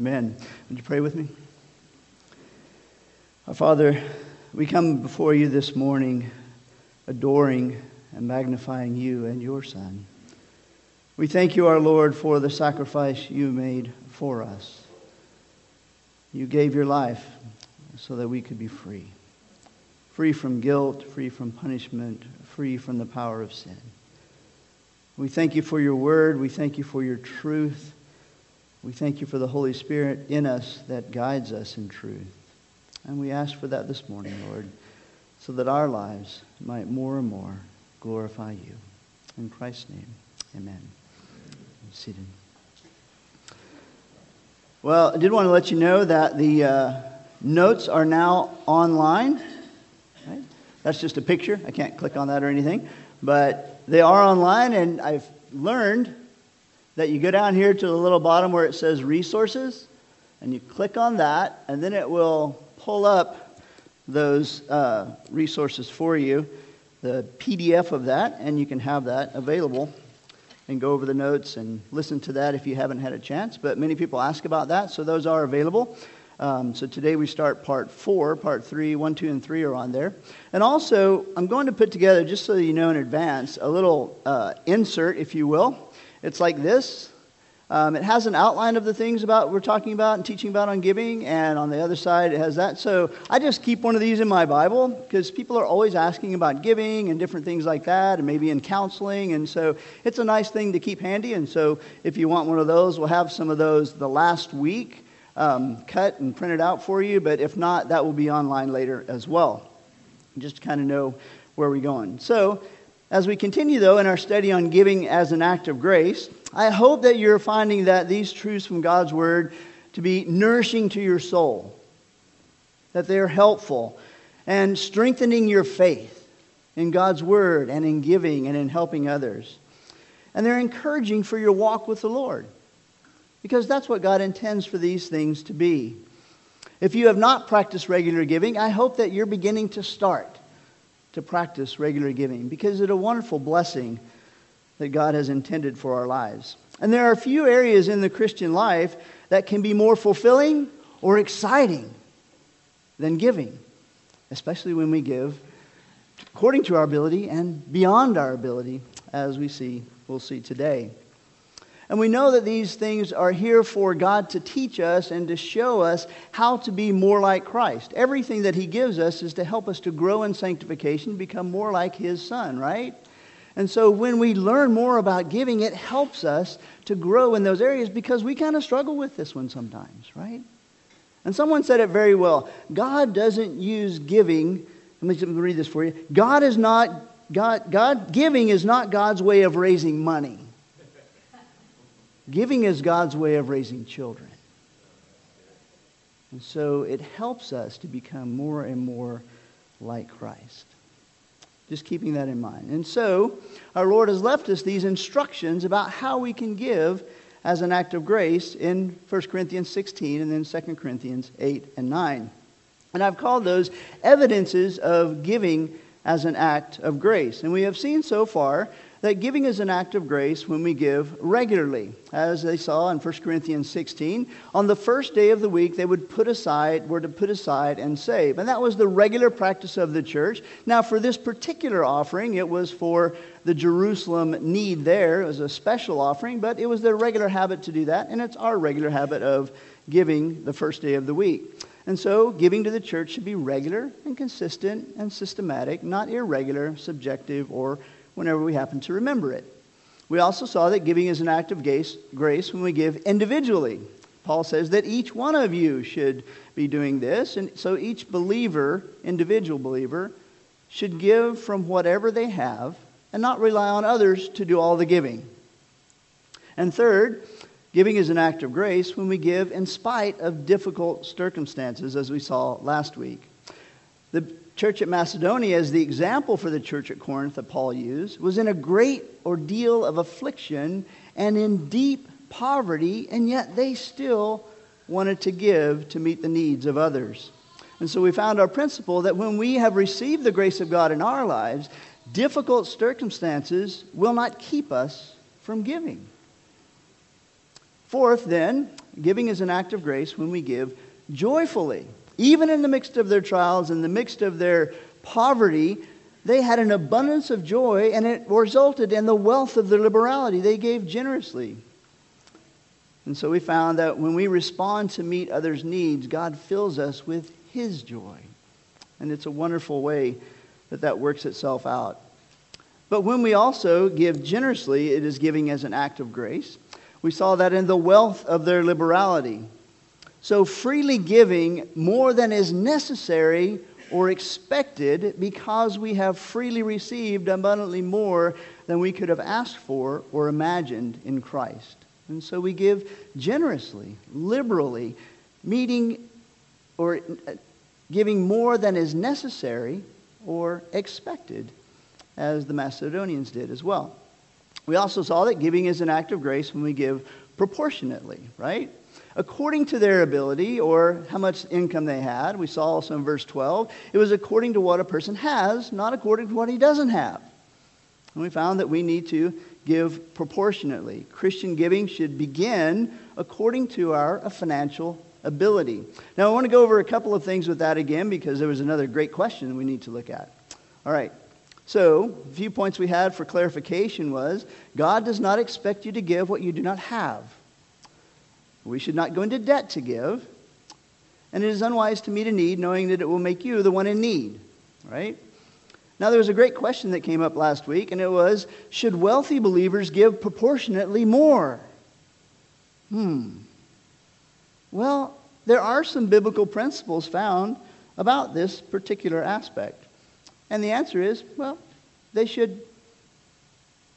Amen. Would you pray with me? Our Father, we come before you this morning adoring and magnifying you and your Son. We thank you, our Lord, for the sacrifice you made for us. You gave your life so that we could be free. Free from guilt, free from punishment, free from the power of sin. We thank you for your word. We thank you for your truth. We thank you for the Holy Spirit in us that guides us in truth. And we ask for that this morning, Lord, so that our lives might more and more glorify you. In Christ's name, amen. I'm seated. Well, I did want to let you know that the notes are now online. Right? That's just a picture. I can't click on that or anything. But they are online, and I've learned that you go down here to the little bottom where it says resources, and you click on that, and then it will pull up those resources for you, the PDF of that, and you can have that available and go over the notes and listen to that if you haven't had a chance. But many people ask about that, so those are available. So today we start part 4, part 3, 1, 2, and 3 are on there. And also, I'm going to put together, just so you know in advance, a little insert, if you will. It's like this. It has an outline of the things about we're talking about and teaching about on giving, and on the other side it has that. So I just keep one of these in my Bible because people are always asking about giving and different things like that, and maybe in counseling, and so it's a nice thing to keep handy. And so if you want one of those, we'll have some of those the last week. Cut and print it out for you, but if not, that will be online later as well, just to kind of know where we're going. So as we continue, though, in our study on giving as an act of grace, I hope that you're finding that these truths from God's Word to be nourishing to your soul, that they are helpful and strengthening your faith in God's Word and in giving and in helping others. And they're encouraging for your walk with the Lord, because that's what God intends for these things to be. If you have not practiced regular giving, I hope that you're beginning to start to practice regular giving, because it's a wonderful blessing that God has intended for our lives. And there are few areas in the Christian life that can be more fulfilling or exciting than giving, especially when we give according to our ability and beyond our ability, as we'll see today. And we know that these things are here for God to teach us and to show us how to be more like Christ. Everything that he gives us is to help us to grow in sanctification, become more like his Son, right? And so when we learn more about giving, it helps us to grow in those areas, because we kind of struggle with this one sometimes, right? And someone said it very well. God doesn't use giving. Let me read this for you. Giving is not God's way of raising money. Giving is God's way of raising children. And so it helps us to become more and more like Christ. Just keeping that in mind. And so our Lord has left us these instructions about how we can give as an act of grace in 1 Corinthians 16 and then 2 Corinthians 8 and 9. And I've called those evidences of giving as an act of grace. And we have seen so far that giving is an act of grace when we give regularly. As they saw in 1 Corinthians 16, on the first day of the week they were to put aside and save. And that was the regular practice of the church. Now for this particular offering, it was for the Jerusalem need there. It was a special offering, but it was their regular habit to do that. And it's our regular habit of giving the first day of the week. And so giving to the church should be regular and consistent and systematic, not irregular, subjective, or whenever we happen to remember it. We also saw that giving is an act of grace when we give individually. Paul says that each one of you should be doing this, and so each believer, individual believer, should give from whatever they have and not rely on others to do all the giving. And third, giving is an act of grace when we give in spite of difficult circumstances, as we saw last week. The church at Macedonia, as the example for the church at Corinth that Paul used, was in a great ordeal of affliction and in deep poverty, and yet they still wanted to give to meet the needs of others. And so we found our principle that when we have received the grace of God in our lives, difficult circumstances will not keep us from giving. Fourth, then, giving is an act of grace when we give joyfully. Even in the midst of their trials, in the midst of their poverty, they had an abundance of joy, and it resulted in the wealth of their liberality. They gave generously. And so we found that when we respond to meet others' needs, God fills us with His joy. And it's a wonderful way that that works itself out. But when we also give generously, it is giving as an act of grace. We saw that in the wealth of their liberality. So freely giving more than is necessary or expected, because we have freely received abundantly more than we could have asked for or imagined in Christ. And so we give generously, liberally, meeting or giving more than is necessary or expected, as the Macedonians did as well. We also saw that giving is an act of grace when we give proportionately, right? According to their ability or how much income they had. We saw also in verse 12, it was according to what a person has, not according to what he doesn't have. And we found that we need to give proportionately. Christian giving should begin according to our financial ability. Now, I want to go over a couple of things with that again, because there was another great question we need to look at. All right. So, a few points we had for clarification was, God does not expect you to give what you do not have. We should not go into debt to give. And it is unwise to meet a need, knowing that it will make you the one in need. Right? Now, there was a great question that came up last week, and it was, should wealthy believers give proportionately more? Well, there are some biblical principles found about this particular aspect. And the answer is, well, they should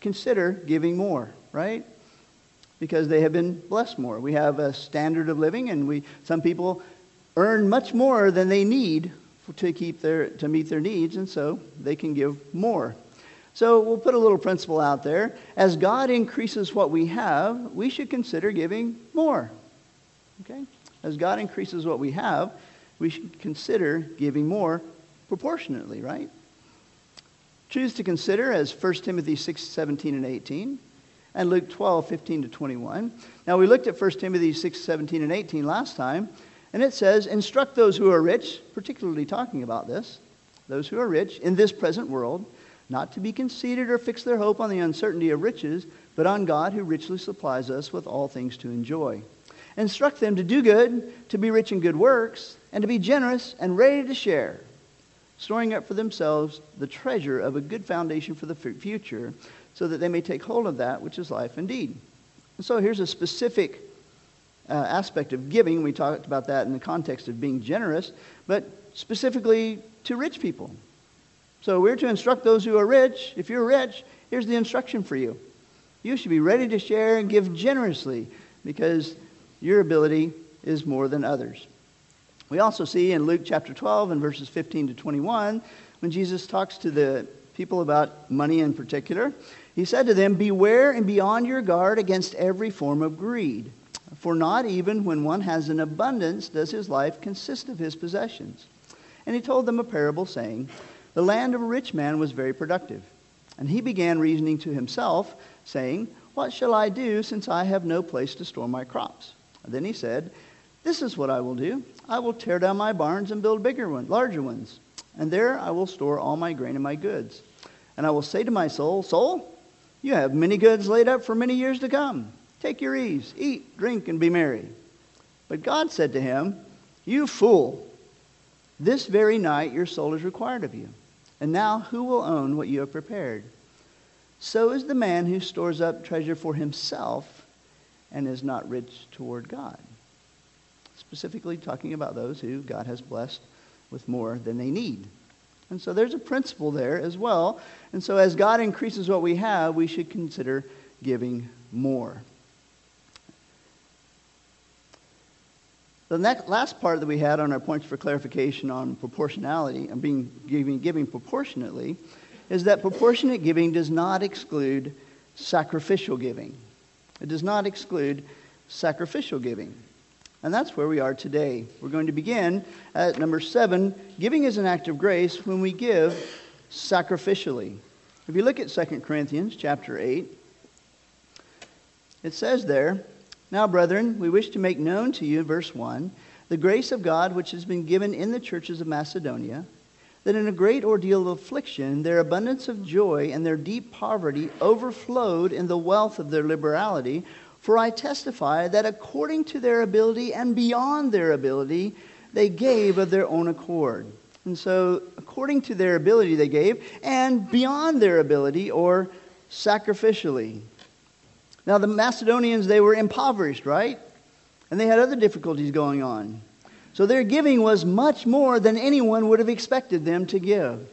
consider giving more, right? Because they have been blessed more. We have a standard of living, and some people earn much more than they need to meet their needs, and so they can give more. So we'll put a little principle out there. As God increases what we have, we should consider giving more. Okay? As God increases what we have, we should consider giving more proportionately, right? Choose to consider as 1 Timothy 6:17 and 18, and Luke 12:15 to 21. Now, we looked at 1 Timothy 6:17 and 18 last time, and it says, instruct those who are rich, particularly talking about this, those who are rich in this present world, not to be conceited or fix their hope on the uncertainty of riches, but on God who richly supplies us with all things to enjoy. Instruct them to do good, to be rich in good works, and to be generous and ready to share, storing up for themselves the treasure of a good foundation for the future, so that they may take hold of that which is life indeed. And so here's a specific aspect of giving. We talked about that in the context of being generous, but specifically to rich people. So we're to instruct those who are rich. If you're rich, here's the instruction for you. You should be ready to share and give generously, because your ability is more than others. We also see in Luke chapter 12 and verses 15 to 21, when Jesus talks to the people about money in particular, he said to them, beware and be on your guard against every form of greed, for not even when one has an abundance does his life consist of his possessions. And he told them a parable, saying, the land of a rich man was very productive. And he began reasoning to himself, saying, what shall I do, since I have no place to store my crops? And then he said, this is what I will do. I will tear down my barns and build bigger ones, larger ones. And there I will store all my grain and my goods. And I will say to my soul, soul, you have many goods laid up for many years to come. Take your ease, eat, drink, and be merry. But God said to him, you fool, this very night your soul is required of you. And now who will own what you have prepared? So is the man who stores up treasure for himself and is not rich toward God. Specifically talking about those who God has blessed with more than they need. And so there's a principle there as well. And so as God increases what we have, we should consider giving more. The last part that we had on our points for clarification on proportionality and giving proportionately is that proportionate giving does not exclude sacrificial giving. It does not exclude sacrificial giving. And that's where we are today. We're going to begin at number 7. Giving is an act of grace when we give sacrificially. If you look at 2 Corinthians chapter 8, it says there, Now, brethren, we wish to make known to you, verse 1, the grace of God which has been given in the churches of Macedonia, that in a great ordeal of affliction, their abundance of joy and their deep poverty overflowed in the wealth of their liberality. For I testify that according to their ability and beyond their ability, they gave of their own accord. And so, according to their ability they gave, and beyond their ability, or sacrificially. Now, the Macedonians, they were impoverished, right? And they had other difficulties going on. So their giving was much more than anyone would have expected them to give.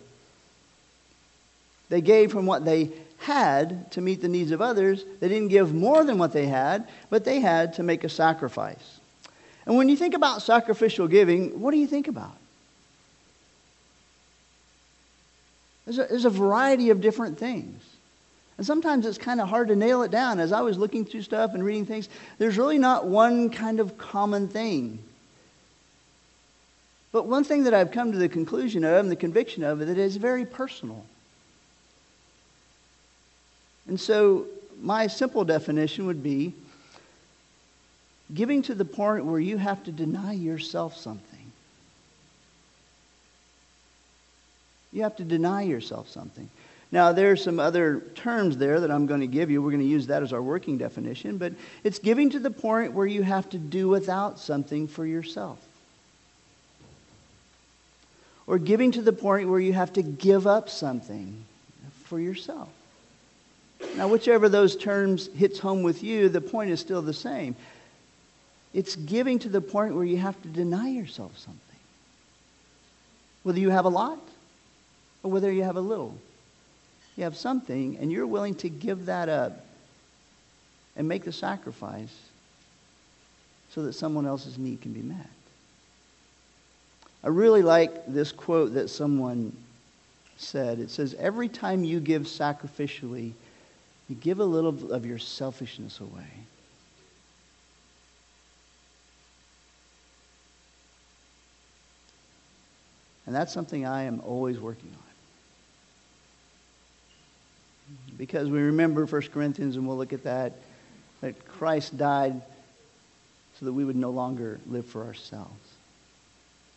They gave from what they had to meet the needs of others. They didn't give more than what they had, but they had to make a sacrifice. And when you think about sacrificial giving, what do you think about? There's a variety of different things. And sometimes it's kind of hard to nail it down. As I was looking through stuff and reading things, there's really not one kind of common thing. But one thing that I've come to the conclusion of and the conviction of, that it is very personal. And so my simple definition would be giving to the point where you have to deny yourself something. You have to deny yourself something. Now, there are some other terms there that I'm going to give you. We're going to use that as our working definition. But it's giving to the point where you have to do without something for yourself. Or giving to the point where you have to give up something for yourself. Now, whichever those terms hits home with you, the point is still the same. It's giving to the point where you have to deny yourself something. Whether you have a lot or whether you have a little. You have something, and you're willing to give that up and make the sacrifice so that someone else's need can be met. I really like this quote that someone said. It says, every time you give sacrificially, you give a little of your selfishness away. And that's something I am always working on. Because we remember 1 Corinthians, and we'll look at that Christ died so that we would no longer live for ourselves,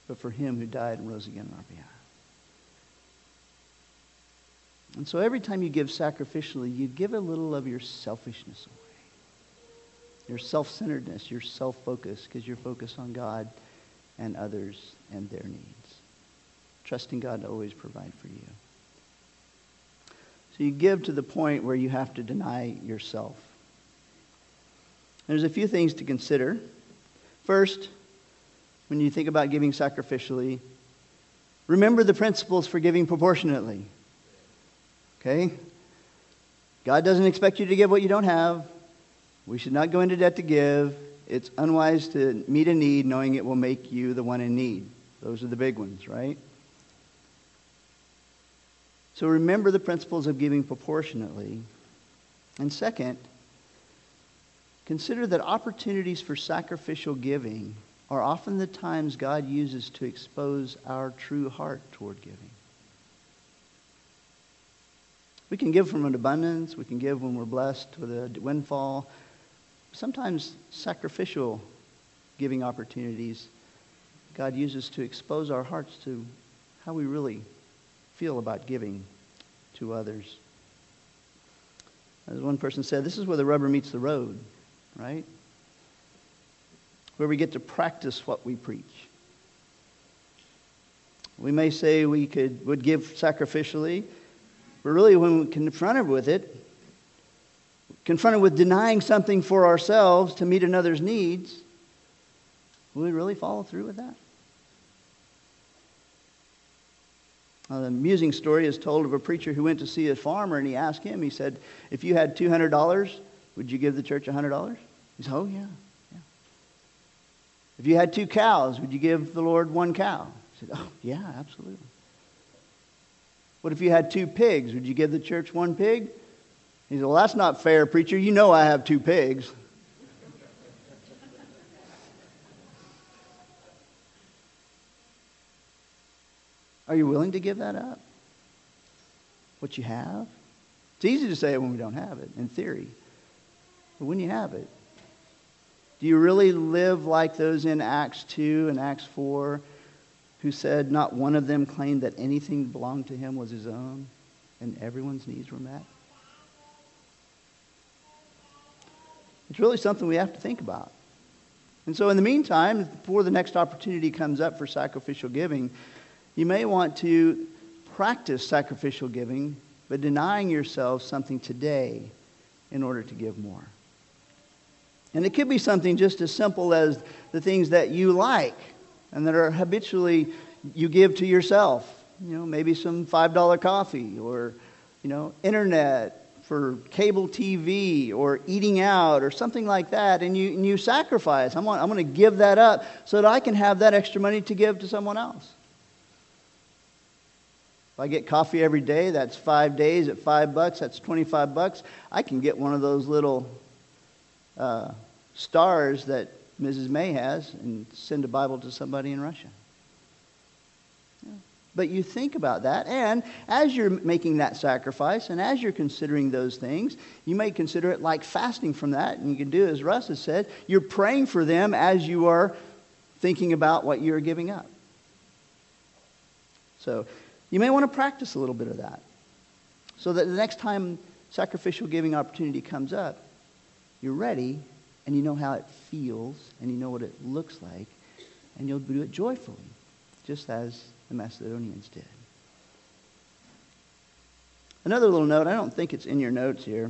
but for him who died and rose again on our behalf. And so every time you give sacrificially, you give a little of your selfishness away, your self-centeredness, your self-focus, because you're focused on God and others and their needs, trusting God to always provide for you. So you give to the point where you have to deny yourself. There's a few things to consider. First, when you think about giving sacrificially, remember the principles for giving proportionately. Okay? God doesn't expect you to give what you don't have. We should not go into debt to give. It's unwise to meet a need knowing it will make you the one in need. Those are the big ones, right? So remember the principles of giving proportionately. And second, consider that opportunities for sacrificial giving are often the times God uses to expose our true heart toward giving. We can give from an abundance. We can give when we're blessed with a windfall. Sometimes sacrificial giving opportunities God uses to expose our hearts to how we really feel about giving to others. As one person said, this is where the rubber meets the road, right? Where we get to practice what we preach. We may say we would give sacrificially, but really when we're confronted with denying something for ourselves to meet another's needs, will we really follow through with that? An amusing story is told of a preacher who went to see a farmer, and he asked him, he said, if you had $200, would you give the church $100? He said, oh, yeah. If you had 2 cows, would you give the Lord 1 cow? He said, oh, yeah, absolutely. What if you had 2 pigs? Would you give the church 1 pig? He said, well, that's not fair, preacher. You know I have 2 pigs. Are you willing to give that up? What you have? It's easy to say it when we don't have it, in theory. But when you have it, Do you really live like those in Acts 2 and Acts 4 who said not one of them claimed that anything belonged to him was his own and everyone's needs were met? It's really something we have to think about. And so in the meantime, before the next opportunity comes up for sacrificial giving, you may want to practice sacrificial giving, but denying yourself something today in order to give more. And it could be something just as simple as the things that you like and that are habitually you give to yourself. You know, maybe some $5 coffee or, you know, internet for cable TV or eating out or something like that, and you sacrifice. I'm going to give that up so that I can have that extra money to give to someone else. If I get coffee every day, that's 5 days at $5, that's $25. I can get one of those little stars that Mrs. May has and send a Bible to somebody in Russia. Yeah. But you think about that, and as you're making that sacrifice and as you're considering those things, you may consider it like fasting from that, and you can do, as Russ has said, you're praying for them as you are thinking about what you're giving up. So you may want to practice a little bit of that so that the next time sacrificial giving opportunity comes up, you're ready and you know how it feels and you know what it looks like, and you'll do it joyfully, just as the Macedonians did. Another little note, I don't think it's in your notes here.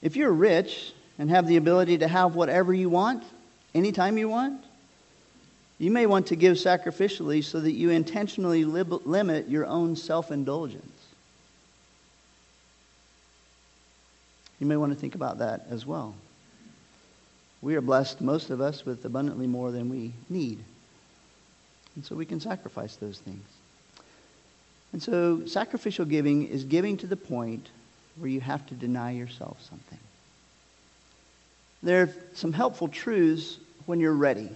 If you're rich and have the ability to have whatever you want, anytime you want, you may want to give sacrificially so that you intentionally limit your own self-indulgence. You may want to think about that as well. We are blessed, most of us, with abundantly more than we need. And so we can sacrifice those things. And so sacrificial giving is giving to the point where you have to deny yourself something. There are some helpful truths when you're ready.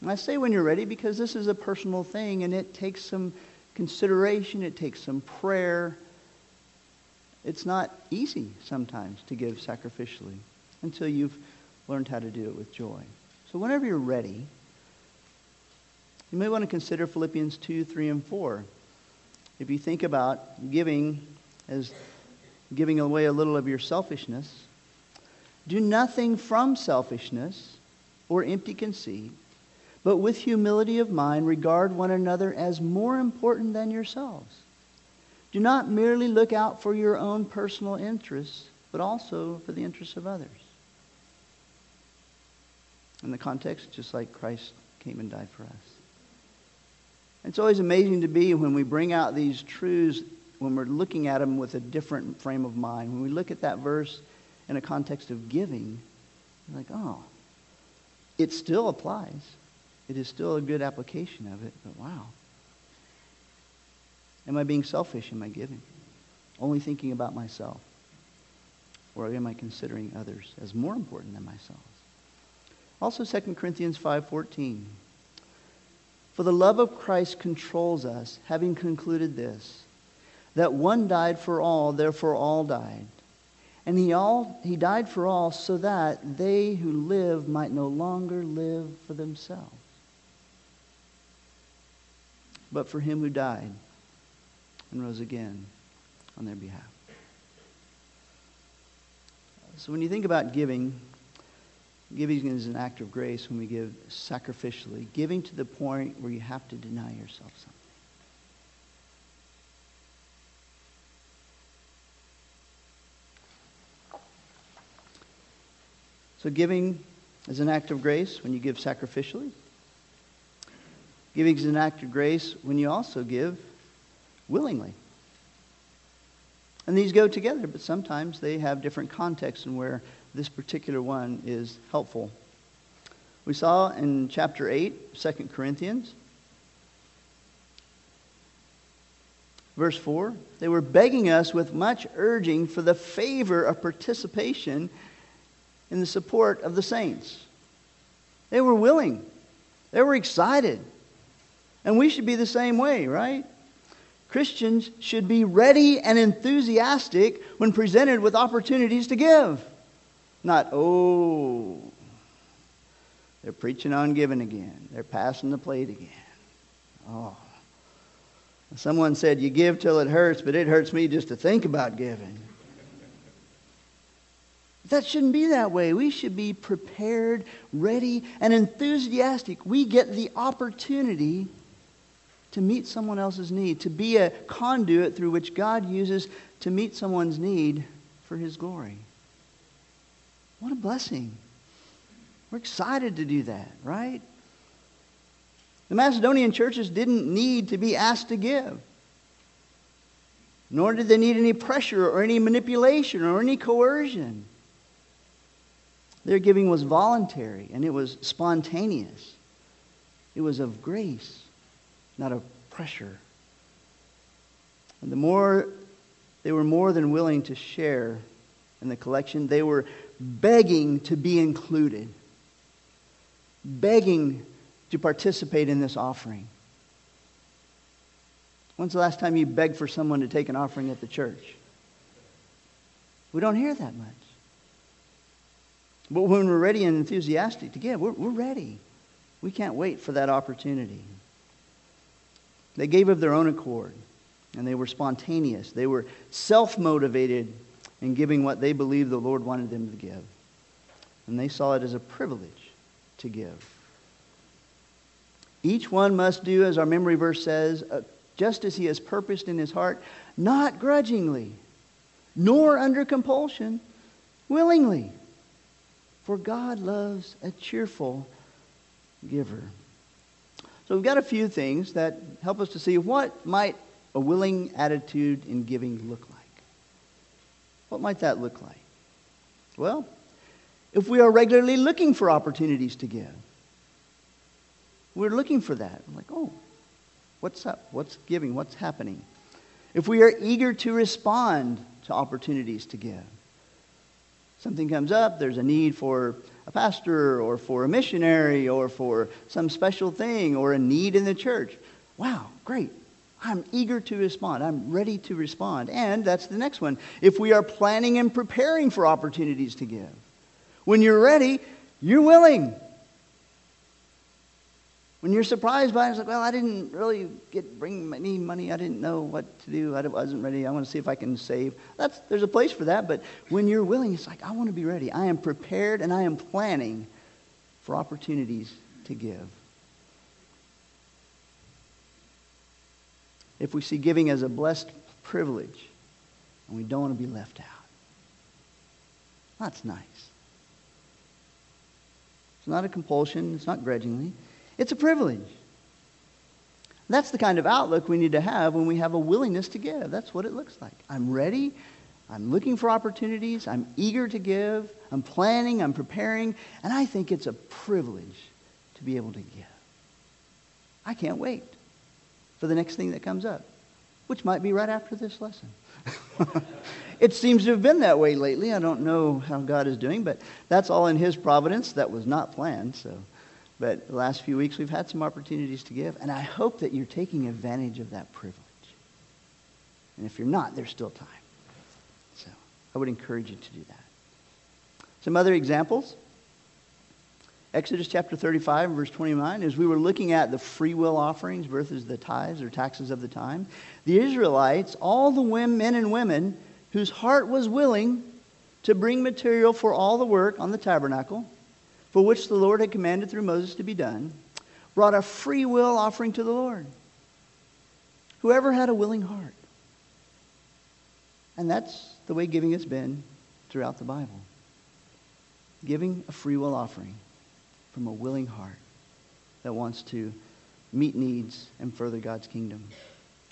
And I say when you're ready because this is a personal thing and it takes some consideration, it takes some prayer. It's not easy sometimes to give sacrificially until you've learned how to do it with joy. So whenever you're ready, you may want to consider Philippians 2, 3, and 4. If you think about giving as giving away a little of your selfishness, do nothing from selfishness or empty conceit, but with humility of mind regard one another as more important than yourselves. Do not merely look out for your own personal interests, but also for the interests of others. In the context, just like Christ came and died for us. It's always amazing to be when we bring out these truths, when we're looking at them with a different frame of mind. When we look at that verse in a context of giving, we're like, oh, it still applies. It is still a good application of it, but wow. Am I being selfish in my giving? Only thinking about myself? Or am I considering others as more important than myself? Also 2 Corinthians 5:14. For the love of Christ controls us, having concluded this, that one died for all, therefore all died. And he died for all so that they who live might no longer live for themselves, but for him who died and rose again on their behalf. So when you think about giving, giving is an act of grace when we give sacrificially. Giving to the point where you have to deny yourself something. So giving is an act of grace when you give sacrificially. Giving is an act of grace when you also give willingly. And these go together, but sometimes they have different contexts and where this particular one is helpful. We saw in chapter 8, 2 Corinthians, verse 4, they were begging us with much urging for the favor of participation in the support of the saints. They were willing. They were excited. And we should be the same way, right? Christians should be ready and enthusiastic when presented with opportunities to give. Not, oh, they're preaching on giving again. They're passing the plate again. Oh. Someone said, you give till it hurts, but it hurts me just to think about giving. That shouldn't be that way. We should be prepared, ready, and enthusiastic. We get the opportunity to meet someone else's need, to be a conduit through which God uses to meet someone's need for His glory. What a blessing. We're excited to do that, right? The Macedonian churches didn't need to be asked to give. Nor did they need any pressure or any manipulation or any coercion. Their giving was voluntary and it was spontaneous. It was of grace, not of pressure. And they were more than willing to share in the collection, they were begging to be included, begging to participate in this offering. When's the last time you begged for someone to take an offering at the church? We don't hear that much. But when we're ready and enthusiastic to give, we're ready. We can't wait for that opportunity. They gave of their own accord, and they were spontaneous. They were self-motivated in giving what they believed the Lord wanted them to give. And they saw it as a privilege to give. Each one must do, as our memory verse says, just as he has purposed in his heart, not grudgingly, nor under compulsion, willingly. For God loves a cheerful giver. So we've got a few things that help us to see what might a willing attitude in giving look like. What might that look like? Well, if we are regularly looking for opportunities to give, we're looking for that. I'm like, oh, what's up? What's giving? What's happening? If we are eager to respond to opportunities to give, something comes up, there's a need for a pastor or for a missionary or for some special thing or a need in the church. Wow, great. I'm eager to respond. I'm ready to respond. And that's the next one. If we are planning and preparing for opportunities to give, when you're ready, you're willing. When you're surprised by it, it's like, well, I didn't really bring any money. I didn't know what to do. I wasn't ready. I want to see if I can save. There's a place for that. But when you're willing, it's like, I want to be ready. I am prepared and I am planning for opportunities to give. If we see giving as a blessed privilege, and we don't want to be left out. That's nice. It's not a compulsion. It's not grudgingly. It's a privilege. That's the kind of outlook we need to have when we have a willingness to give. That's what it looks like. I'm ready. I'm looking for opportunities. I'm eager to give. I'm planning. I'm preparing. And I think it's a privilege to be able to give. I can't wait for the next thing that comes up, which might be right after this lesson. It seems to have been that way lately. I don't know how God is doing, but that's all in His providence. That was not planned, so. But the last few weeks, we've had some opportunities to give, and I hope that you're taking advantage of that privilege. And if you're not, there's still time. So I would encourage you to do that. Some other examples. Exodus chapter 35, verse 29, as we were looking at the free will offerings versus the tithes or taxes of the time, the Israelites, all the men and women whose heart was willing to bring material for all the work on the tabernacle, for which the Lord had commanded through Moses to be done, brought a free will offering to the Lord. Whoever had a willing heart. And that's the way giving has been throughout the Bible. Giving a free will offering from a willing heart that wants to meet needs and further God's kingdom.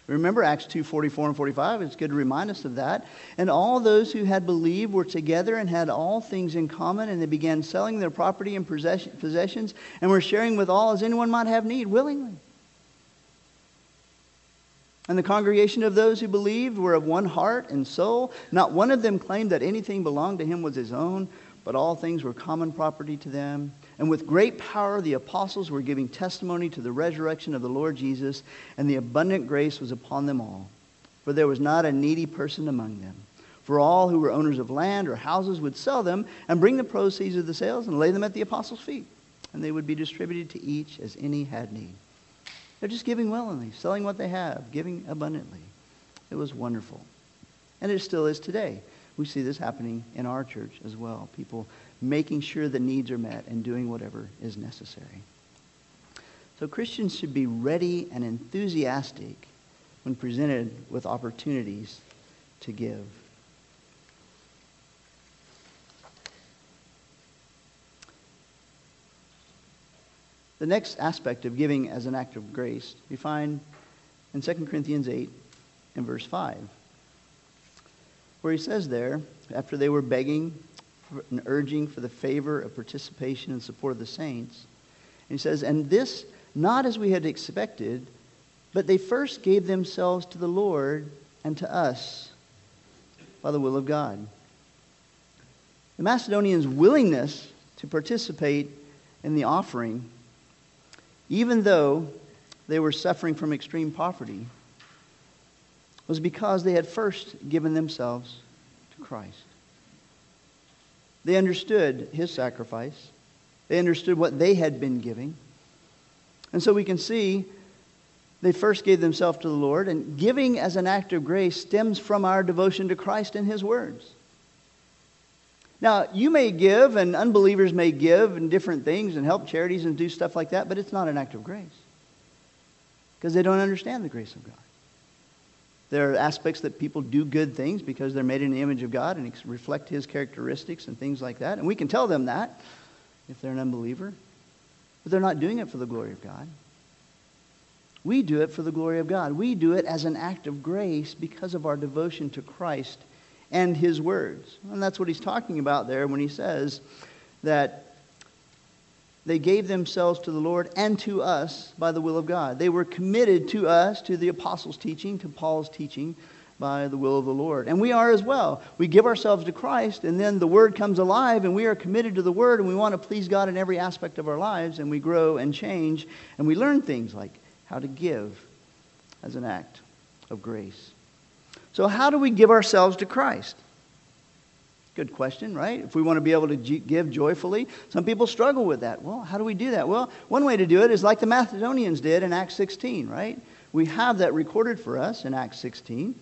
Remember Acts 2:44 and 45. It's good to remind us of that. And all those who had believed were together and had all things in common, and they began selling their property and possessions and were sharing with all as anyone might have need, willingly. And the congregation of those who believed were of one heart and soul. Not one of them claimed that anything belonged to him was his own, but all things were common property to them. And with great power, the apostles were giving testimony to the resurrection of the Lord Jesus, and the abundant grace was upon them all. For there was not a needy person among them. For all who were owners of land or houses would sell them and bring the proceeds of the sales and lay them at the apostles' feet. And they would be distributed to each as any had need. They're just giving willingly, selling what they have, giving abundantly. It was wonderful. And it still is today. We see this happening in our church as well. People making sure the needs are met and doing whatever is necessary. So Christians should be ready and enthusiastic when presented with opportunities to give. The next aspect of giving as an act of grace we find in 2 Corinthians 8 and verse 5, where he says there, after they were begging and urging for the favor of participation and support of the saints, and he says, and this not as we had expected, but they first gave themselves to the Lord and to us by the will of God. The Macedonians' willingness to participate in the offering, even though they were suffering from extreme poverty, was because they had first given themselves to Christ. They understood his sacrifice. They understood what they had been giving. And so we can see they first gave themselves to the Lord, and giving as an act of grace stems from our devotion to Christ and his words. Now, you may give, and unbelievers may give and different things and help charities and do stuff like that, but it's not an act of grace because they don't understand the grace of God. There are aspects that people do good things because they're made in the image of God and reflect his characteristics and things like that. And we can tell them that if they're an unbeliever, but they're not doing it for the glory of God. We do it for the glory of God. We do it as an act of grace because of our devotion to Christ and his words. And that's what he's talking about there when he says that they gave themselves to the Lord and to us by the will of God. They were committed to us, to the apostles' teaching, to Paul's teaching, by the will of the Lord. And we are as well. We give ourselves to Christ, and then the Word comes alive, and we are committed to the Word, and we want to please God in every aspect of our lives, and we grow and change, and we learn things like how to give as an act of grace. So how do we give ourselves to Christ? Good question, right? If we want to be able to give joyfully, some people struggle with that. Well, how do we do that? Well, one way to do it is like the Macedonians did in Acts 16, right? We have that recorded for us in Acts 16.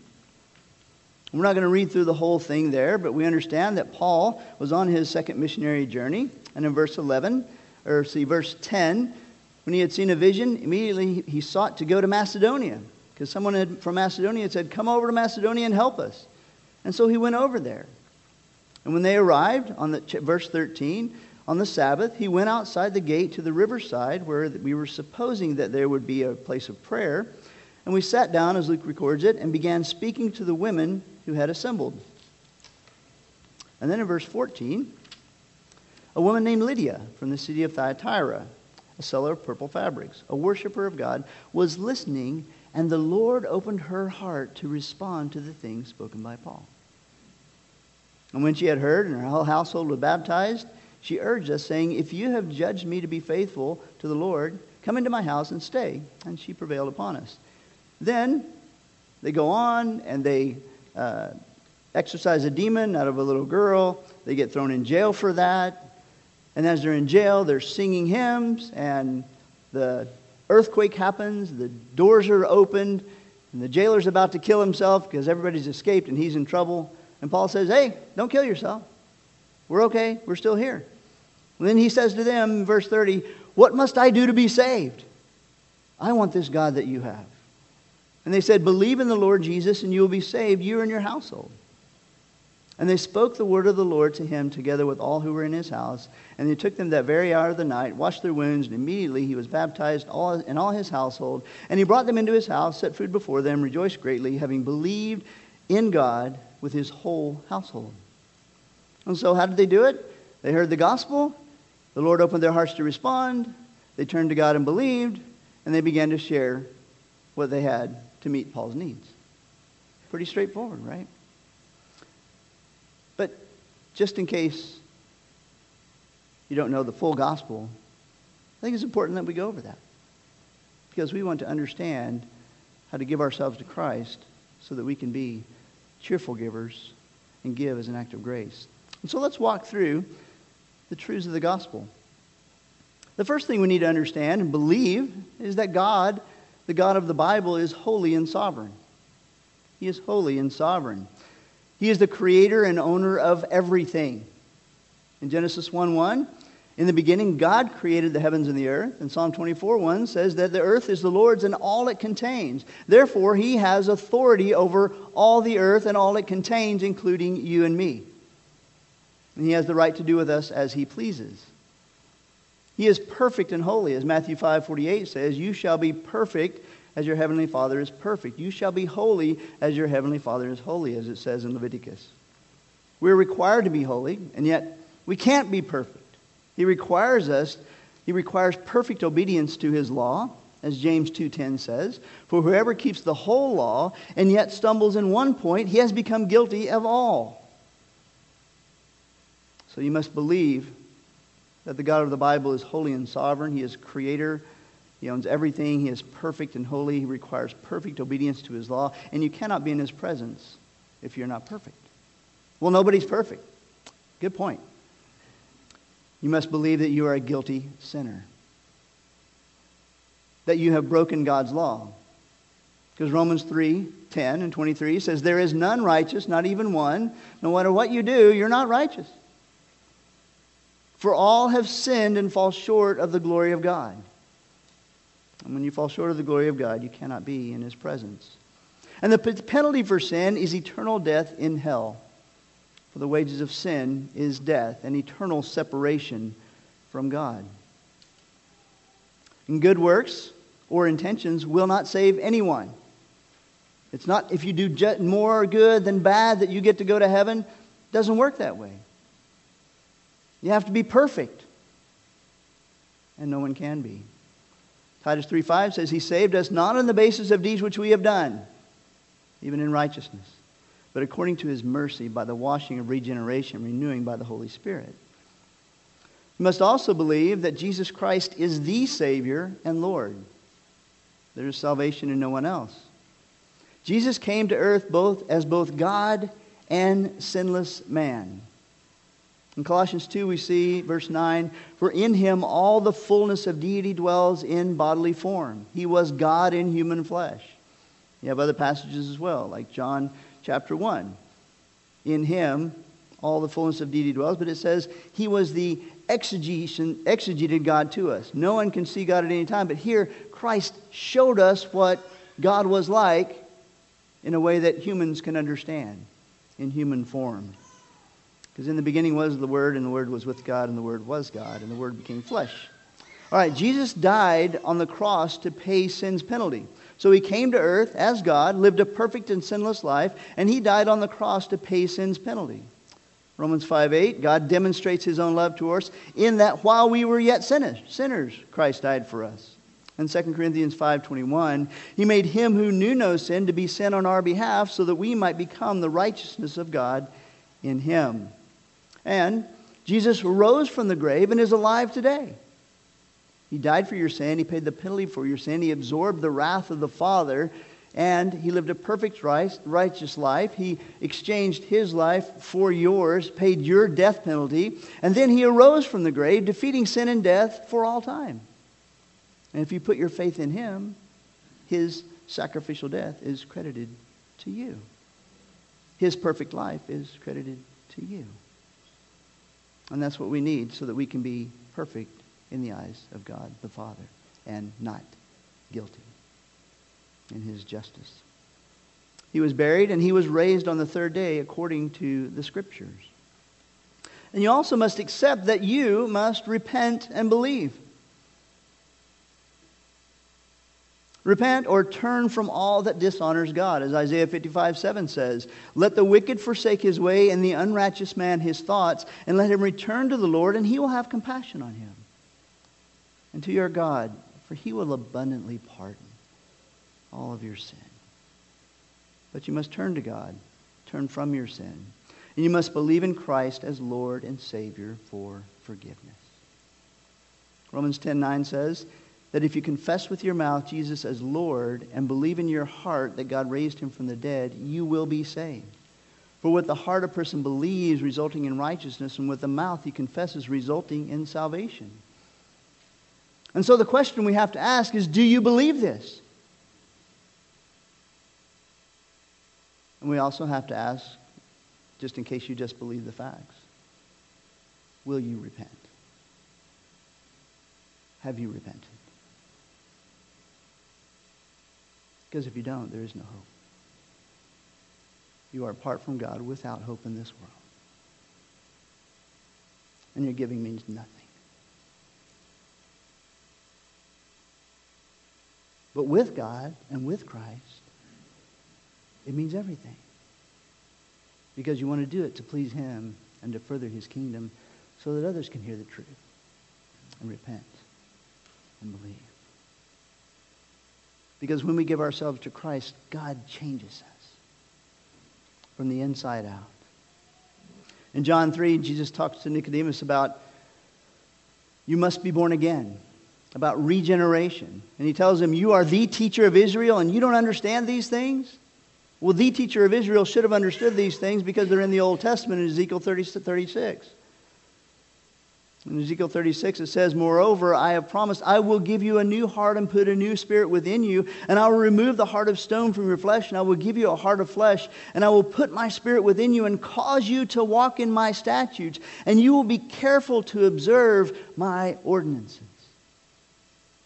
We're not going to read through the whole thing there, but we understand that Paul was on his second missionary journey. And in verse 10, when he had seen a vision, immediately he sought to go to Macedonia, because someone from Macedonia had said, come over to Macedonia and help us. And so he went over there. And when they arrived, verse 13, on the Sabbath, he went outside the gate to the riverside where we were supposing that there would be a place of prayer. And we sat down, as Luke records it, and began speaking to the women who had assembled. And then in verse 14, a woman named Lydia from the city of Thyatira, a seller of purple fabrics, a worshiper of God, was listening, and the Lord opened her heart to respond to the things spoken by Paul. And when she had heard, and her whole household was baptized, she urged us, saying, if you have judged me to be faithful to the Lord, come into my house and stay. And she prevailed upon us. Then they go on and they exorcise a demon out of a little girl. They get thrown in jail for that. And as they're in jail, they're singing hymns, and the earthquake happens. The doors are opened, and the jailer's about to kill himself because everybody's escaped and he's in trouble. And Paul says, hey, don't kill yourself. We're okay. We're still here. And then he says to them in verse 30, what must I do to be saved? I want this God that you have. And they said, believe in the Lord Jesus and you will be saved, you and your household. And they spoke the word of the Lord to him together with all who were in his house. And they took them that very hour of the night, washed their wounds, and immediately he was baptized, all his household. And he brought them into his house, set food before them, rejoiced greatly, having believed in God with his whole household. And so how did they do it? They heard the gospel. The Lord opened their hearts to respond. They turned to God and believed. And they began to share what they had to meet Paul's needs. Pretty straightforward, right? But just in case you don't know the full gospel, I think it's important that we go over that, because we want to understand how to give ourselves to Christ so that we can be cheerful givers and give as an act of grace. And so let's walk through the truths of the gospel. The first thing we need to understand and believe is that God, the God of the Bible, is holy and sovereign. He is holy and sovereign. He is the creator and owner of everything. In Genesis 1:1, in the beginning, God created the heavens and the earth. And Psalm 24:1 says that the earth is the Lord's and all it contains. Therefore, He has authority over all the earth and all it contains, including you and me. And He has the right to do with us as He pleases. He is perfect and holy. As Matthew 5:48 says, you shall be perfect as your heavenly Father is perfect. You shall be holy as your heavenly Father is holy, as it says in Leviticus. We're required to be holy, and yet we can't be perfect. He requires perfect obedience to His law, as James 2:10 says. For whoever keeps the whole law and yet stumbles in one point, he has become guilty of all. So you must believe that the God of the Bible is holy and sovereign. He is creator. He owns everything. He is perfect and holy. He requires perfect obedience to His law. And you cannot be in His presence if you're not perfect. Well, nobody's perfect. Good point. You must believe that you are a guilty sinner, that you have broken God's law. Because Romans 3:10 and 23 says, there is none righteous, not even one. No matter what you do, you're not righteous. For all have sinned and fall short of the glory of God. And when you fall short of the glory of God, you cannot be in His presence. And the penalty for sin is eternal death in hell. For the wages of sin is death and eternal separation from God. And good works or intentions will not save anyone. It's not if you do more good than bad that you get to go to heaven. It doesn't work that way. You have to be perfect. And no one can be. Titus 3:5 says, He saved us not on the basis of deeds which we have done, even in righteousness, but according to His mercy by the washing of regeneration, renewing by the Holy Spirit. You must also believe that Jesus Christ is the Savior and Lord. There is salvation in no one else. Jesus came to earth as both God and sinless man. In Colossians 2 we see, verse 9, for in Him all the fullness of deity dwells in bodily form. He was God in human flesh. You have other passages as well, like John chapter 1. In Him all the fullness of deity dwells, but it says He was the exegeted God to us. No one can see God at any time, but here Christ showed us what God was like in a way that humans can understand in human form. Because in the beginning was the Word, and the Word was with God, and the Word was God, and the Word became flesh. All right, Jesus died on the cross to pay sin's penalty. So He came to earth as God, lived a perfect and sinless life, and He died on the cross to pay sin's penalty. Romans 5:8, God demonstrates His own love to us in that while we were yet sinners, Christ died for us. And 2 Corinthians 5:21, He made Him who knew no sin to be sin on our behalf so that we might become the righteousness of God in Him. And Jesus rose from the grave and is alive today. He died for your sin. He paid the penalty for your sin. He absorbed the wrath of the Father. And He lived a perfect righteous life. He exchanged His life for yours, paid your death penalty. And then He arose from the grave, defeating sin and death for all time. And if you put your faith in Him, His sacrificial death is credited to you. His perfect life is credited to you. And that's what we need so that we can be perfect in the eyes of God the Father and not guilty in His justice. He was buried and He was raised on the third day according to the Scriptures. And you also must accept that you must repent and believe. Repent or turn from all that dishonors God. As Isaiah 55:7 says, let the wicked forsake his way and the unrighteous man his thoughts, and let him return to the Lord, and He will have compassion on him. And to your God, for He will abundantly pardon all of your sin. But you must turn to God, turn from your sin. And you must believe in Christ as Lord and Savior for forgiveness. Romans 10:9 says, that if you confess with your mouth Jesus as Lord and believe in your heart that God raised Him from the dead, you will be saved. For with the heart a person believes, resulting in righteousness, and with the mouth he confesses, resulting in salvation. And so the question we have to ask is, do you believe this? And we also have to ask, just in case you just believe the facts, will you repent? Have you repented? Because if you don't, there is no hope. You are apart from God, without hope in this world. And your giving means nothing. But with God and with Christ, it means everything. Because you want to do it to please Him and to further His kingdom so that others can hear the truth and repent and believe. Because when we give ourselves to Christ, God changes us from the inside out. In John 3, Jesus talks to Nicodemus about you must be born again, about regeneration. And he tells him, you are the teacher of Israel and you don't understand these things? Well, the teacher of Israel should have understood these things because they're in the Old Testament in Ezekiel 36. In Ezekiel 36 it says, moreover, I have promised I will give you a new heart and put a new spirit within you, and I will remove the heart of stone from your flesh, and I will give you a heart of flesh, and I will put my spirit within you and cause you to walk in my statutes, and you will be careful to observe my ordinances.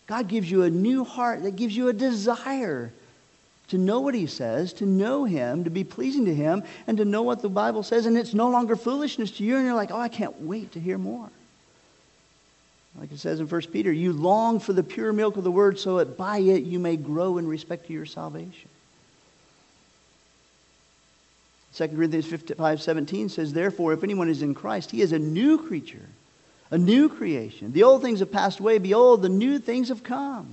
God gives you a new heart that gives you a desire to know what He says, to know Him, to be pleasing to Him, and to know what the Bible says, and it's no longer foolishness to you, and you're like, oh, I can't wait to hear more. Like it says in 1 Peter, you long for the pure milk of the word so that by it you may grow in respect to your salvation. 2 Corinthians 5:17 says, therefore, if anyone is in Christ, he is a new creature, a new creation. The old things have passed away. Behold, the new things have come.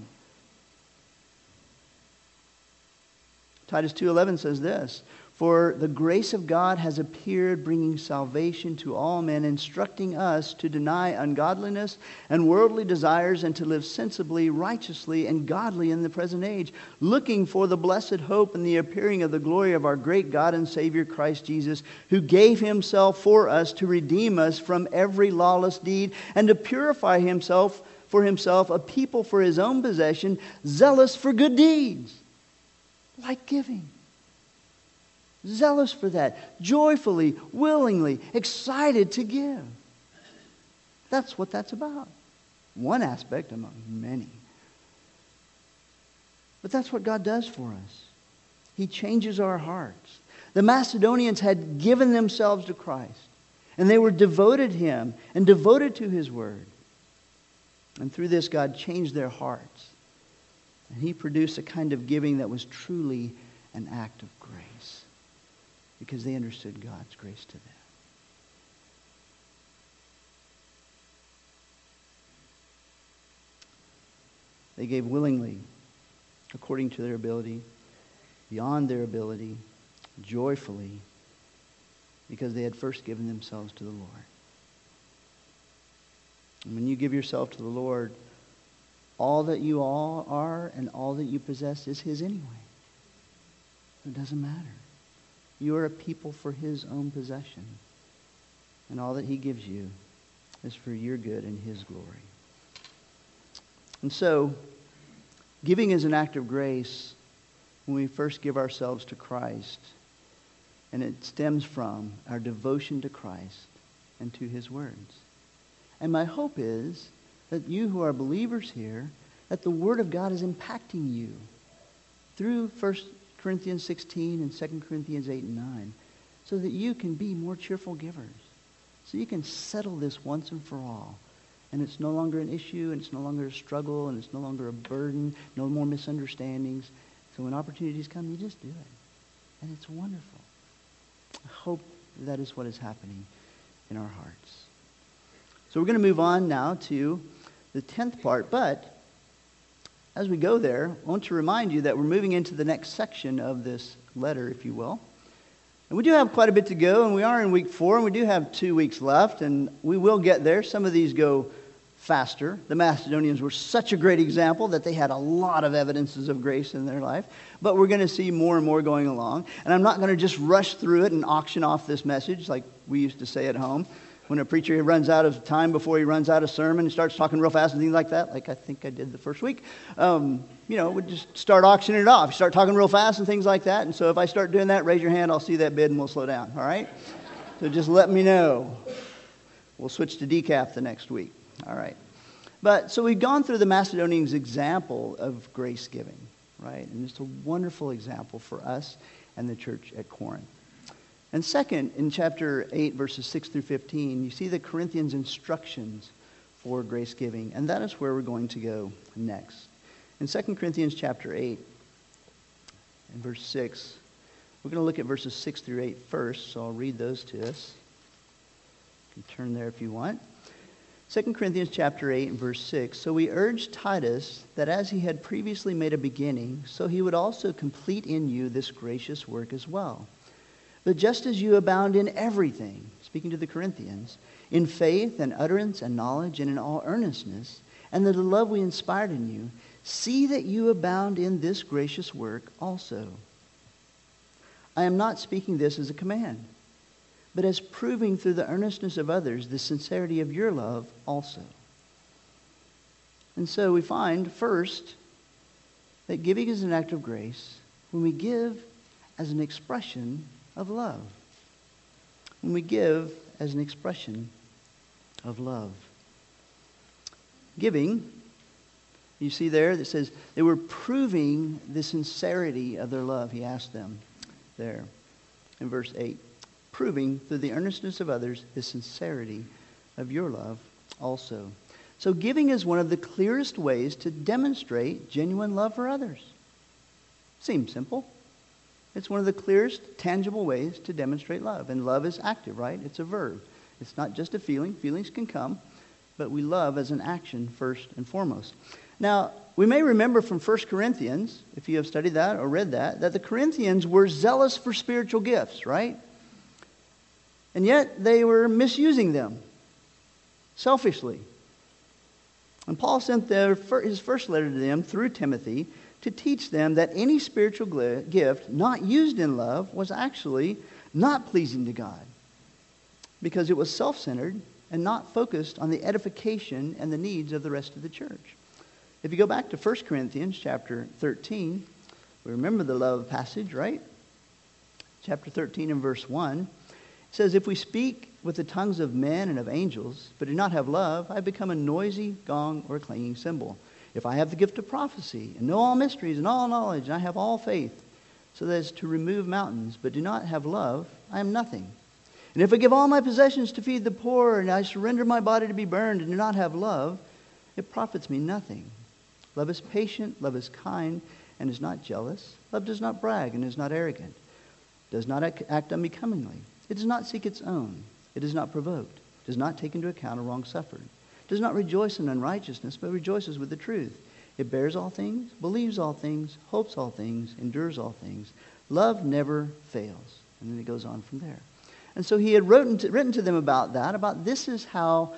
Titus 2:11 says this, for the grace of God has appeared, bringing salvation to all men, instructing us to deny ungodliness and worldly desires and to live sensibly, righteously, and godly in the present age, looking for the blessed hope and the appearing of the glory of our great God and Savior Christ Jesus, who gave Himself for us to redeem us from every lawless deed and to purify for Himself a people for His own possession, zealous for good deeds, like giving. Zealous for that, joyfully, willingly, excited to give. That's what that's about. One aspect among many. But that's what God does for us. He changes our hearts. The Macedonians had given themselves to Christ, and they were devoted to Him and devoted to His word. And through this, God changed their hearts. And He produced a kind of giving that was truly an act of grace, because they understood God's grace to them. They gave willingly, according to their ability, beyond their ability, joyfully, because they had first given themselves to the Lord. And when you give yourself to the Lord, all that you all are and all that you possess is His anyway. It doesn't matter. You are a people for His own possession. And all that He gives you is for your good and His glory. And so, giving is an act of grace when we first give ourselves to Christ. And it stems from our devotion to Christ and to His words. And my hope is that you who are believers here, that the Word of God is impacting you through 1 Corinthians 16 and 2 Corinthians 8 and 9, so that you can be more cheerful givers, so you can settle this once and for all, and it's no longer an issue, and it's no longer a struggle, and it's no longer a burden, no more misunderstandings. So when opportunities come, you just do it, and it's wonderful. I hope that is what is happening in our hearts. So we're going to move on now to the 10th part, but as we go there, I want to remind you that we're moving into the next section of this letter, if you will. And we do have quite a bit to go, and we are in week 4, and we do have 2 weeks left, and we will get there. Some of these go faster. The Macedonians were such a great example that they had a lot of evidences of grace in their life. But we're going to see more and more going along. And I'm not going to just rush through it and auction off this message like we used to say at home. When a preacher runs out of time before he runs out of sermon, he starts talking real fast and things like that, like I think I did the first week. We'd just start auctioning it off. Start talking real fast and things like that. And so if I start doing that, raise your hand. I'll see that bid and we'll slow down, all right? So just let me know. We'll switch to decaf the next week. All right. But so we've gone through the Macedonians' example of grace giving, right? And it's a wonderful example for us and the church at Corinth. And second, in chapter 8, verses 6 through 15, you see the Corinthians' instructions for grace giving. And that is where we're going to go next. In 2 Corinthians chapter 8 and verse 6, we're going to look at verses 6 through 8 first, so I'll read those to us. You can turn there if you want. 2 Corinthians chapter 8 and verse 6, so we urge Titus that as he had previously made a beginning, so he would also complete in you this gracious work as well. But just as you abound in everything, speaking to the Corinthians, in faith and utterance and knowledge and in all earnestness, and the love we inspired in you, see that you abound in this gracious work also. I am not speaking this as a command, but as proving through the earnestness of others the sincerity of your love also. And so we find, first, that giving is an act of grace when we give as an expression of love. When we give as an expression of love. Giving, you see there, that says they were proving the sincerity of their love. He asked them there in verse 8. Proving through the earnestness of others the sincerity of your love also. So giving is one of the clearest ways to demonstrate genuine love for others. Seems simple. It's one of the clearest, tangible ways to demonstrate love. And love is active, right? It's a verb. It's not just a feeling. Feelings can come, but we love as an action first and foremost. Now, we may remember from 1 Corinthians, if you have studied that or read that the Corinthians were zealous for spiritual gifts, right? And yet they were misusing them selfishly. And Paul sent his first letter to them through Timothy to teach them that any spiritual gift not used in love was actually not pleasing to God, because it was self-centered and not focused on the edification and the needs of the rest of the church. If you go back to 1 Corinthians chapter 13, we remember the love passage, right? Chapter 13 and verse 1. It says, if we speak with the tongues of men and of angels, but do not have love, I become a noisy gong or a clanging cymbal. If I have the gift of prophecy, and know all mysteries and all knowledge, and I have all faith, so that as to remove mountains, but do not have love, I am nothing. And if I give all my possessions to feed the poor, and I surrender my body to be burned, and do not have love, it profits me nothing. Love is patient, love is kind, and is not jealous. Love does not brag, and is not arrogant, does not act unbecomingly. It does not seek its own. It is not provoked. Does not take into account a wrong suffered. Does not rejoice in unrighteousness, but rejoices with the truth. It bears all things, believes all things, hopes all things, endures all things. Love never fails. And then it goes on from there. And so he had written to them about that, about this is how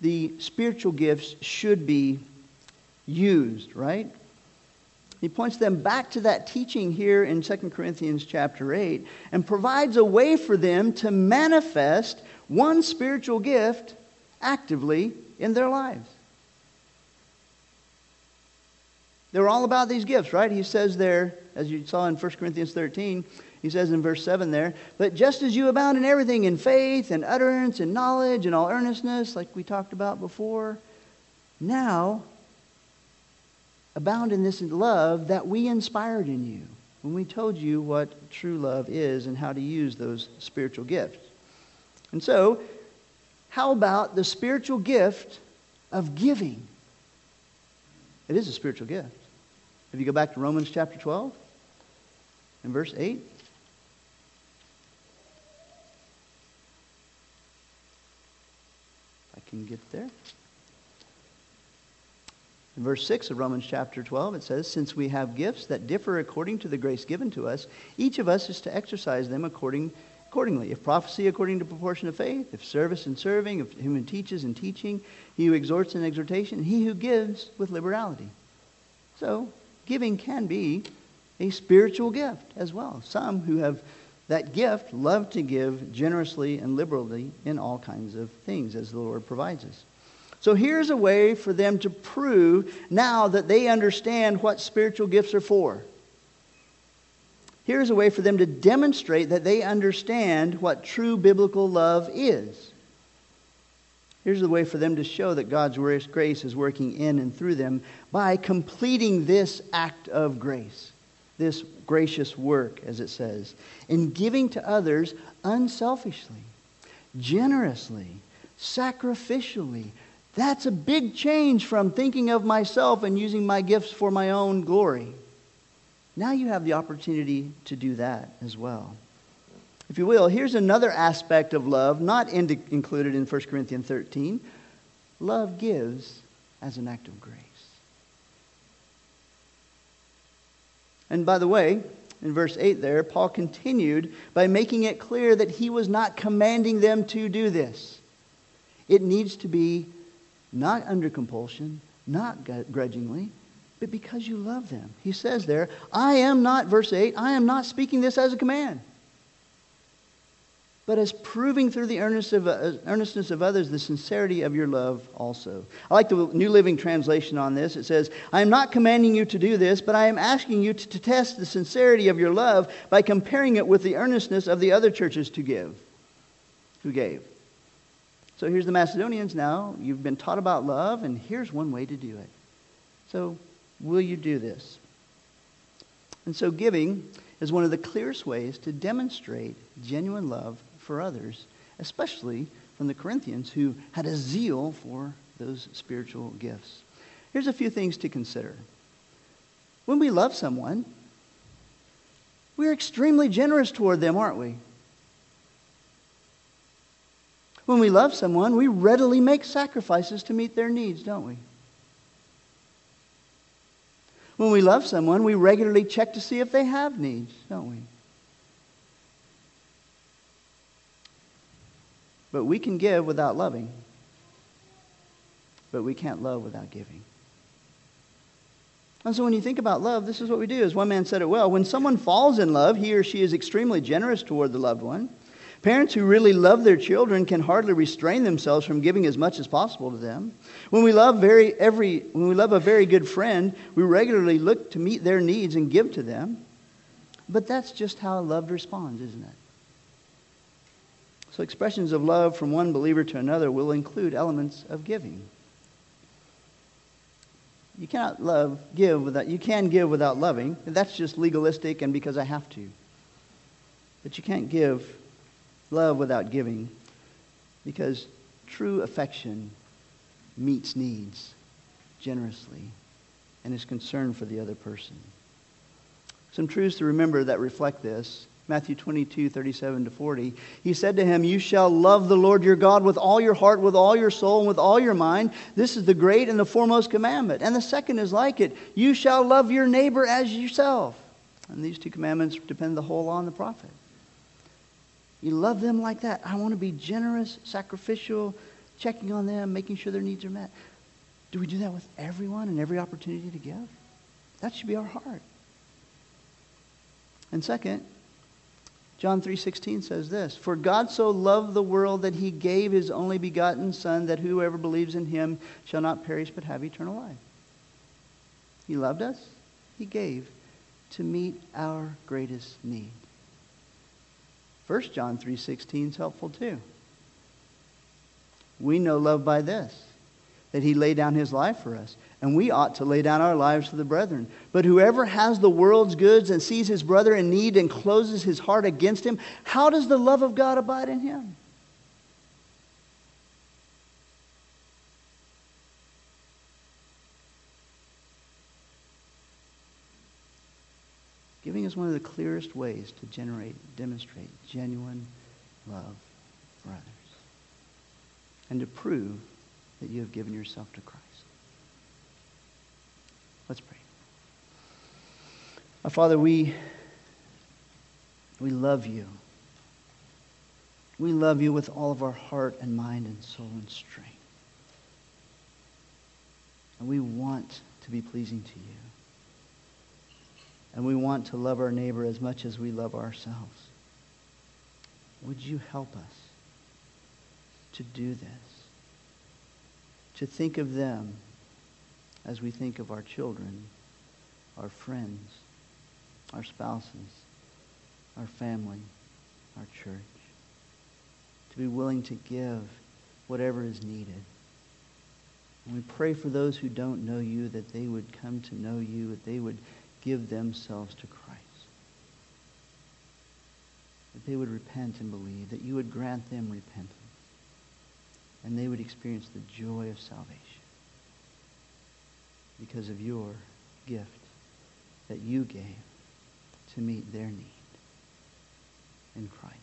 the spiritual gifts should be used, right? He points them back to that teaching here in 2 Corinthians chapter 8 and provides a way for them to manifest one spiritual gift actively in their lives. They're all about these gifts, right? He says there, as you saw in 1 Corinthians 13, he says in verse 7 there, but just as you abound in everything, in faith and utterance and knowledge and all earnestness, like we talked about before, now abound in this love that we inspired in you when we told you what true love is and how to use those spiritual gifts. And so, how about the spiritual gift of giving? It is a spiritual gift. If you go back to Romans chapter 12 and verse 8. If I can get there. In verse 6 of Romans chapter 12, it says, since we have gifts that differ according to the grace given to us, each of us is to exercise them according accordingly. If prophecy according to proportion of faith, if service and serving, if him who teaches and teaching, he who exhorts and exhortation, he who gives with liberality. So giving can be a spiritual gift as well. Some who have that gift love to give generously and liberally in all kinds of things as the Lord provides us. So here's a way for them to prove now that they understand what spiritual gifts are for. Here's a way for them to demonstrate that they understand what true biblical love is. Here's a way for them to show that God's grace is working in and through them by completing this act of grace, this gracious work, as it says, in giving to others unselfishly, generously, sacrificially. That's a big change from thinking of myself and using my gifts for my own glory. Now you have the opportunity to do that as well. If you will, here's another aspect of love not included in 1 Corinthians 13. Love gives as an act of grace. And by the way, in verse 8 there, Paul continued by making it clear that he was not commanding them to do this. It needs to be not under compulsion, not grudgingly, but because you love them. He says there, I am not, verse 8, I am not speaking this as a command, but as proving through the earnestness of others the sincerity of your love also. I like the New Living Translation on this. It says, I am not commanding you to do this, but I am asking you to test the sincerity of your love by comparing it with the earnestness of the other churches who gave. So here's the Macedonians now. You've been taught about love, and here's one way to do it. So will you do this? And so giving is one of the clearest ways to demonstrate genuine love for others, especially from the Corinthians who had a zeal for those spiritual gifts. Here's a few things to consider. When we love someone, we're extremely generous toward them, aren't we? When we love someone, we readily make sacrifices to meet their needs, don't we? When we love someone, we regularly check to see if they have needs, don't we? But we can give without loving. But we can't love without giving. And so when you think about love, this is what we do. As one man said it well, when someone falls in love, he or she is extremely generous toward the loved one. Parents who really love their children can hardly restrain themselves from giving as much as possible to them. When we love a very good friend, we regularly look to meet their needs and give to them. But that's just how love responds, isn't it? So expressions of love from one believer to another will include elements of giving. You can give without loving. That's just legalistic and because I have to. But you can't give love without giving, because true affection meets needs generously and is concerned for the other person. Some truths to remember that reflect this. Matthew 22:37-40. He said to him, you shall love the Lord your God with all your heart, with all your soul, and with all your mind. This is the great and the foremost commandment. And the second is like it. You shall love your neighbor as yourself. And these two commandments depend the whole on the prophet. You love them like that. I want to be generous, sacrificial, checking on them, making sure their needs are met. Do we do that with everyone and every opportunity to give? That should be our heart. And second, John 3:16 says this, for God so loved the world that he gave his only begotten Son, that whoever believes in him shall not perish but have eternal life. He loved us. He gave to meet our greatest need. 1 John 3:16 is helpful too. We know love by this, that he laid down his life for us, and we ought to lay down our lives for the brethren. But whoever has the world's goods and sees his brother in need and closes his heart against him, how does the love of God abide in him? Giving is one of the clearest ways to demonstrate genuine love for others and to prove that you have given yourself to Christ. Let's pray. Our Father, we love you. We love you with all of our heart and mind and soul and strength. And we want to be pleasing to you. And we want to love our neighbor as much as we love ourselves. Would you help us to do this? To think of them as we think of our children, our friends, our spouses, our family, our church. To be willing to give whatever is needed. And we pray for those who don't know you, that they would come to know you, that they would give themselves to Christ. That they would repent and believe, that you would grant them repentance, and they would experience the joy of salvation because of your gift that you gave to meet their need in Christ.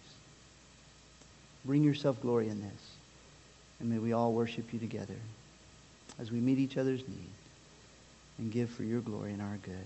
Bring yourself glory in this, and may we all worship you together as we meet each other's need and give for your glory and our good.